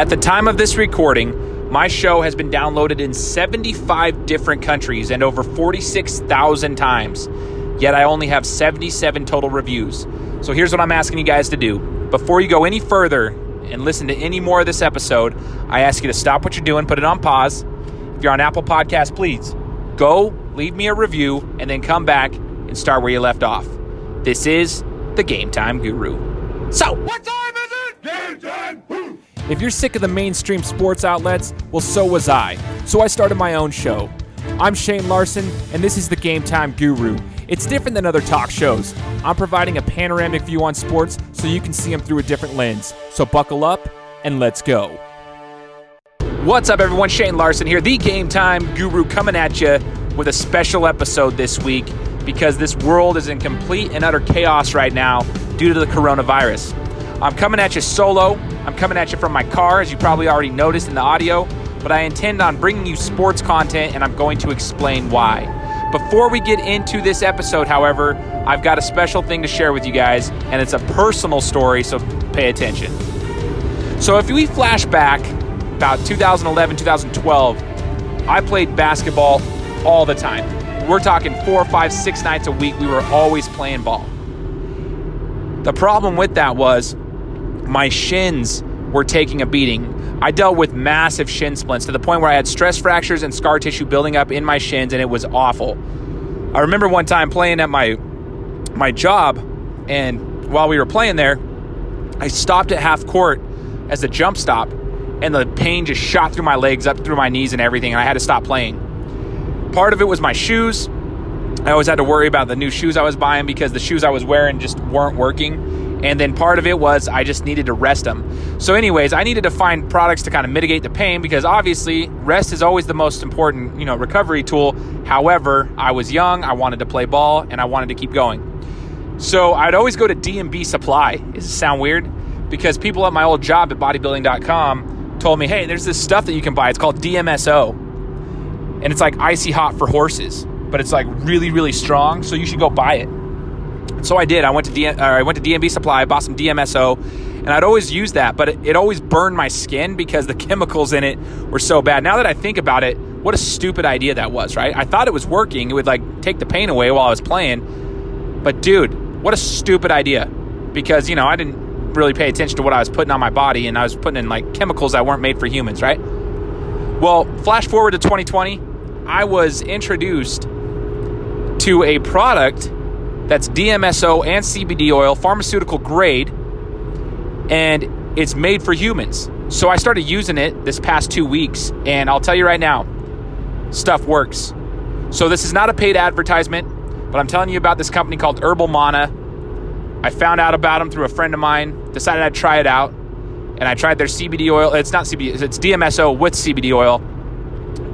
At the time of this recording, my show has been downloaded in 75 different countries and over 46,000 times. Yet I only have 77 total reviews. So here's what I'm asking you guys to do. Before you go any further and listen to any more of this episode, I ask you to stop what you're doing, put it on pause. If you're on Apple Podcasts, please go leave me a review and then come back and start where you left off. This is the Game Time Guru. So, what time is it? Game Time Guru! If you're sick of the mainstream sports outlets, well, so was I. So I started my own show. I'm Shane Larson, and this is the Game Time Guru. It's different than other talk shows. I'm providing a panoramic view on sports so you can see them through a different lens. So buckle up and let's go. What's up, everyone? Shane Larson here, the Game Time Guru, coming at you with a special episode this week because this world is in complete and utter chaos right now due to the coronavirus. I'm coming at you solo. I'm coming at you from my car, as you probably already noticed in the audio, but I intend on bringing you sports content, and I'm going to explain why. Before we get into this episode, however, I've got a special thing to share with you guys, and it's a personal story, so pay attention. So if we flash back about 2011, 2012, I played basketball all the time. We're talking 4, 5, 6 nights a week. We were always playing ball. The problem with that was my shins were taking a beating. I dealt with massive shin splints to the point where I had stress fractures and scar tissue building up in my shins, and it was awful. I remember one time playing at my job, and while we were playing there, I stopped at half court as a jump stop, and the pain just shot through my legs, up through my knees and everything, and I had to stop playing. Part of it was my shoes. I always had to worry about the new shoes I was buying because the shoes I was wearing just weren't working. And then part of it was I just needed to rest them. So anyways, I needed to find products to kind of mitigate the pain because obviously rest is always the most important, recovery tool. However, I was young, I wanted to play ball, and I wanted to keep going. So I'd always go to D&B Supply. Does it sound weird? Because people at my old job at bodybuilding.com told me, hey, there's this stuff that you can buy. It's called DMSO. And it's like icy hot for horses, but it's like really, really strong. So you should go buy it. So I did. I went to D&B Supply, bought some DMSO, and I'd always use that, but it always burned my skin because the chemicals in it were so bad. Now that I think about it, what a stupid idea that was, right? I thought it was working. It would take the pain away while I was playing, but dude, what a stupid idea because, I didn't really pay attention to what I was putting on my body, and I was putting in chemicals that weren't made for humans, right? Well, flash forward to 2020, I was introduced to a product that's DMSO and CBD oil, pharmaceutical grade, and it's made for humans. So I started using it this past 2 weeks, and I'll tell you right now, stuff works. So this is not a paid advertisement, but I'm telling you about this company called Herbal Mana. I found out about them through a friend of mine, decided I'd try it out, and I tried their CBD oil. It's not CBD, it's DMSO with CBD oil.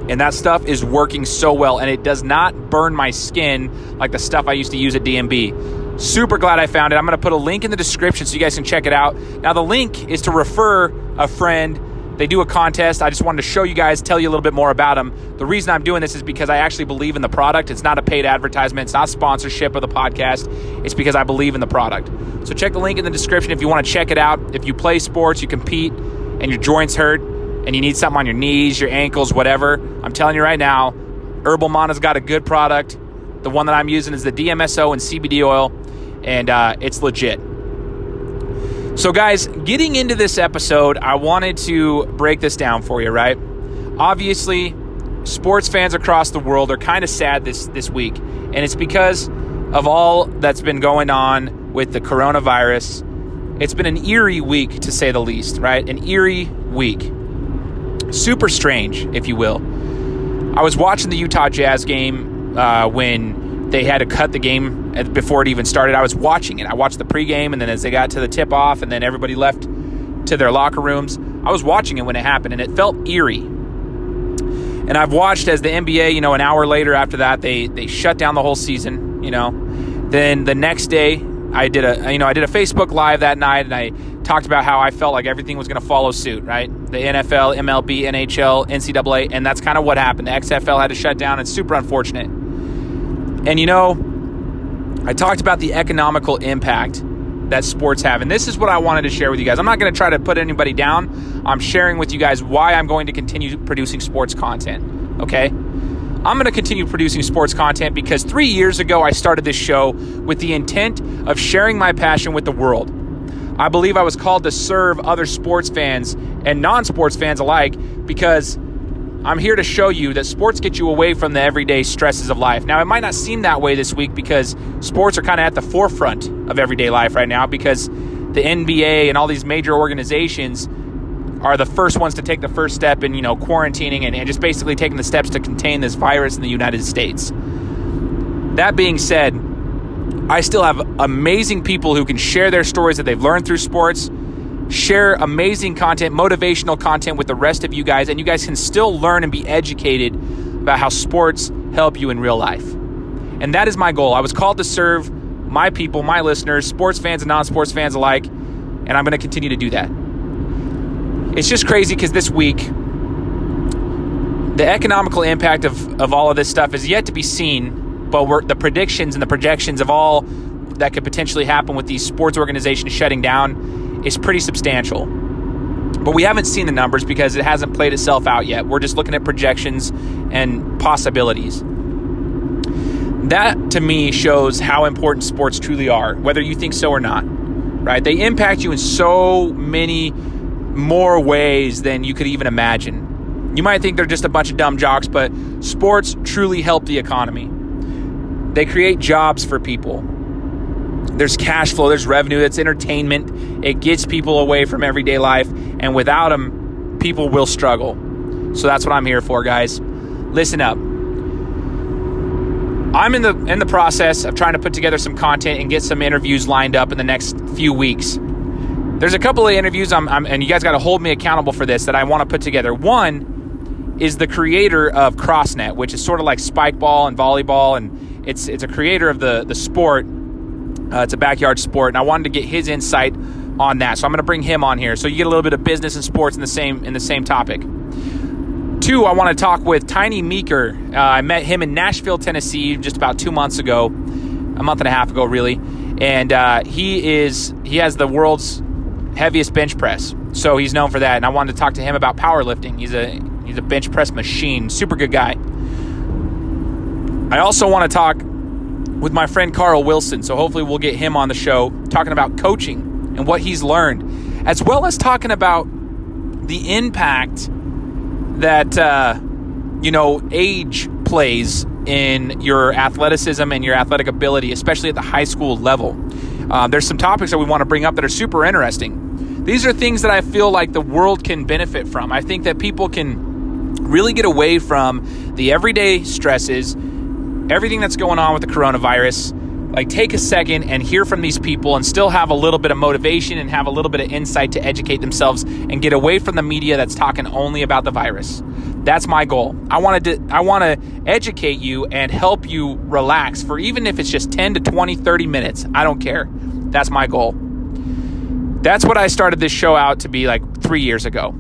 And that stuff is working so well, and it does not burn my skin like the stuff I used to use at D&B. Super glad I found it. I'm going to put a link in the description so you guys can check it out. Now, the link is to refer a friend. They do a contest. I just wanted to show you guys, tell you a little bit more about them. The reason I'm doing this is because I actually believe in the product. It's not a paid advertisement. It's not sponsorship of the podcast. It's because I believe in the product. So check the link in the description if you want to check it out. If you play sports, you compete, and your joints hurt, and you need something on your knees, your ankles, whatever, I'm telling you right now, Herbal Mana's got a good product. The one that I'm using is the DMSO and CBD oil, and it's legit. So guys, getting into this episode, I wanted to break this down for you, right? Obviously, sports fans across the world are kind of sad this week, and it's because of all that's been going on with the coronavirus. It's been an eerie week, to say the least, right? An eerie week. Super strange, if you will. I was watching the Utah Jazz game when they had to cut the game before it even started. I was watching it. I watched the pregame, and then as they got to the tip-off, and then everybody left to their locker rooms, I was watching it when it happened, and it felt eerie. And I've watched as the NBA, an hour later after that, they shut down the whole season, Then the next day, I did a Facebook Live that night, and I talked about how I felt like everything was going to follow suit, right? The NFL, MLB, NHL, NCAA, and that's kind of what happened. The XFL had to shut down. It's super unfortunate. And, I talked about the economical impact that sports have. And this is what I wanted to share with you guys. I'm not going to try to put anybody down. I'm sharing with you guys why I'm going to continue producing sports content, okay? I'm going to continue producing sports content because 3 years ago, I started this show with the intent of sharing my passion with the world. I believe I was called to serve other sports fans and non-sports fans alike because I'm here to show you that sports get you away from the everyday stresses of life. Now, it might not seem that way this week because sports are kind of at the forefront of everyday life right now because the NBA and all these major organizations are the first ones to take the first step in, quarantining and just basically taking the steps to contain this virus in the United States. That being said, I still have amazing people who can share their stories that they've learned through sports, share amazing content, motivational content with the rest of you guys, and you guys can still learn and be educated about how sports help you in real life. And that is my goal. I was called to serve my people, my listeners, sports fans and non-sports fans alike, and I'm going to continue to do that. It's just crazy because this week, the economical impact of all of this stuff is yet to be seen. But the predictions and the projections of all that could potentially happen with these sports organizations shutting down is pretty substantial. But we haven't seen the numbers because it hasn't played itself out yet. We're just looking at projections and possibilities. That, to me, shows how important sports truly are, whether you think so or not, right? They impact you in so many more ways than you could even imagine. You might think they're just a bunch of dumb jocks, but sports truly help the economy. They create jobs for people. There's cash flow, there's revenue, it's entertainment. It gets people away from everyday life, and without them, people will struggle. So that's what I'm here for, guys. Listen up. I'm in the process of trying to put together some content and get some interviews lined up in the next few weeks. There's a couple of interviews, and you guys got to hold me accountable for this, that I want to put together. One is the creator of CrossNet, which is sort of like spike ball and volleyball, and it's a creator of the sport. It's a backyard sport, and I wanted to get his insight on that. So I'm going to bring him on here. So you get a little bit of business and sports in the same topic. Two, I want to talk with Tiny Meeker. I met him in Nashville, Tennessee, just about 2 months ago, a month and a half ago, really. And he has the world's heaviest bench press, so he's known for that. And I wanted to talk to him about powerlifting. He's a bench press machine. Super good guy. I also want to talk with my friend Carl Wilson, so hopefully we'll get him on the show, talking about coaching and what he's learned, as well as talking about the impact that, age plays in your athleticism and your athletic ability, especially at the high school level. There's some topics that we want to bring up that are super interesting. These are things that I feel like the world can benefit from. I think that people can really get away from the everyday stresses, everything that's going on with the coronavirus. Like, take a second and hear from these people and still have a little bit of motivation and have a little bit of insight to educate themselves and get away from the media that's talking only about the virus. That's my goal. I want to educate you and help you relax for, even if it's just 10 to 20, 30 minutes. I don't care. That's my goal. That's what I started this show out to be like 3 years ago.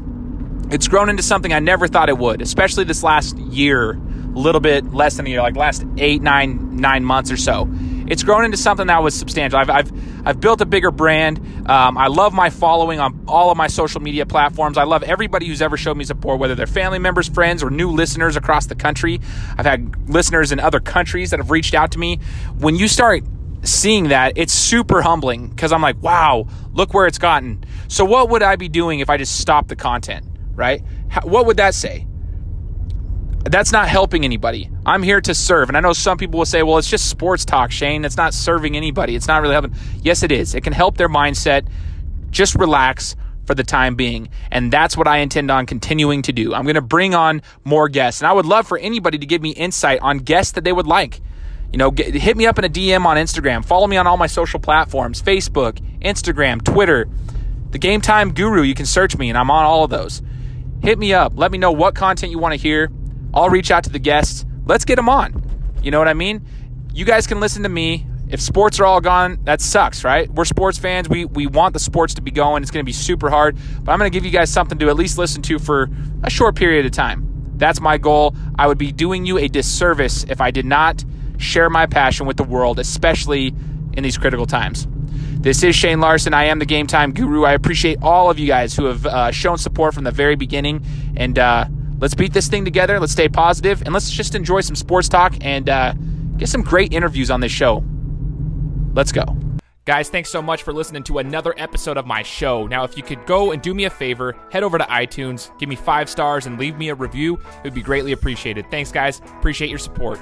It's grown into something I never thought it would, especially this last year. A little bit less than a year, like last 8, 9 months or so. It's grown into something that was substantial. I've built a bigger brand. I love my following on all of my social media platforms. I love everybody who's ever showed me support, whether they're family members, friends, or new listeners across the country. I've had listeners in other countries that have reached out to me. When you start seeing that, it's super humbling because I'm like, wow, look where it's gotten. So what would I be doing if I just stopped the content, right? What would that say? That's not helping anybody. I'm here to serve. And I know some people will say, well, it's just sports talk, Shane. It's not serving anybody. It's not really helping. Yes, it is. It can help their mindset. Just relax for the time being. And that's what I intend on continuing to do. I'm going to bring on more guests. And I would love for anybody to give me insight on guests that they would like. Hit me up in a DM on Instagram. Follow me on all my social platforms, Facebook, Instagram, Twitter, the Game Time Guru. You can search me, and I'm on all of those. Hit me up. Let me know what content you want to hear. I'll reach out to the guests. Let's get them on. You know what I mean? You guys can listen to me. If sports are all gone, that sucks, right? We're sports fans. We want the sports to be going. It's going to be super hard. But I'm going to give you guys something to at least listen to for a short period of time. That's my goal. I would be doing you a disservice if I did not share my passion with the world, especially in these critical times. This is Shane Larson. I am the Game Time Guru. I appreciate all of you guys who have shown support from the very beginning. And let's beat this thing together. Let's stay positive. And let's just enjoy some sports talk and get some great interviews on this show. Let's go. Guys, thanks so much for listening to another episode of my show. Now, if you could go and do me a favor, head over to iTunes, give me 5 stars, and leave me a review. It would be greatly appreciated. Thanks, guys. Appreciate your support.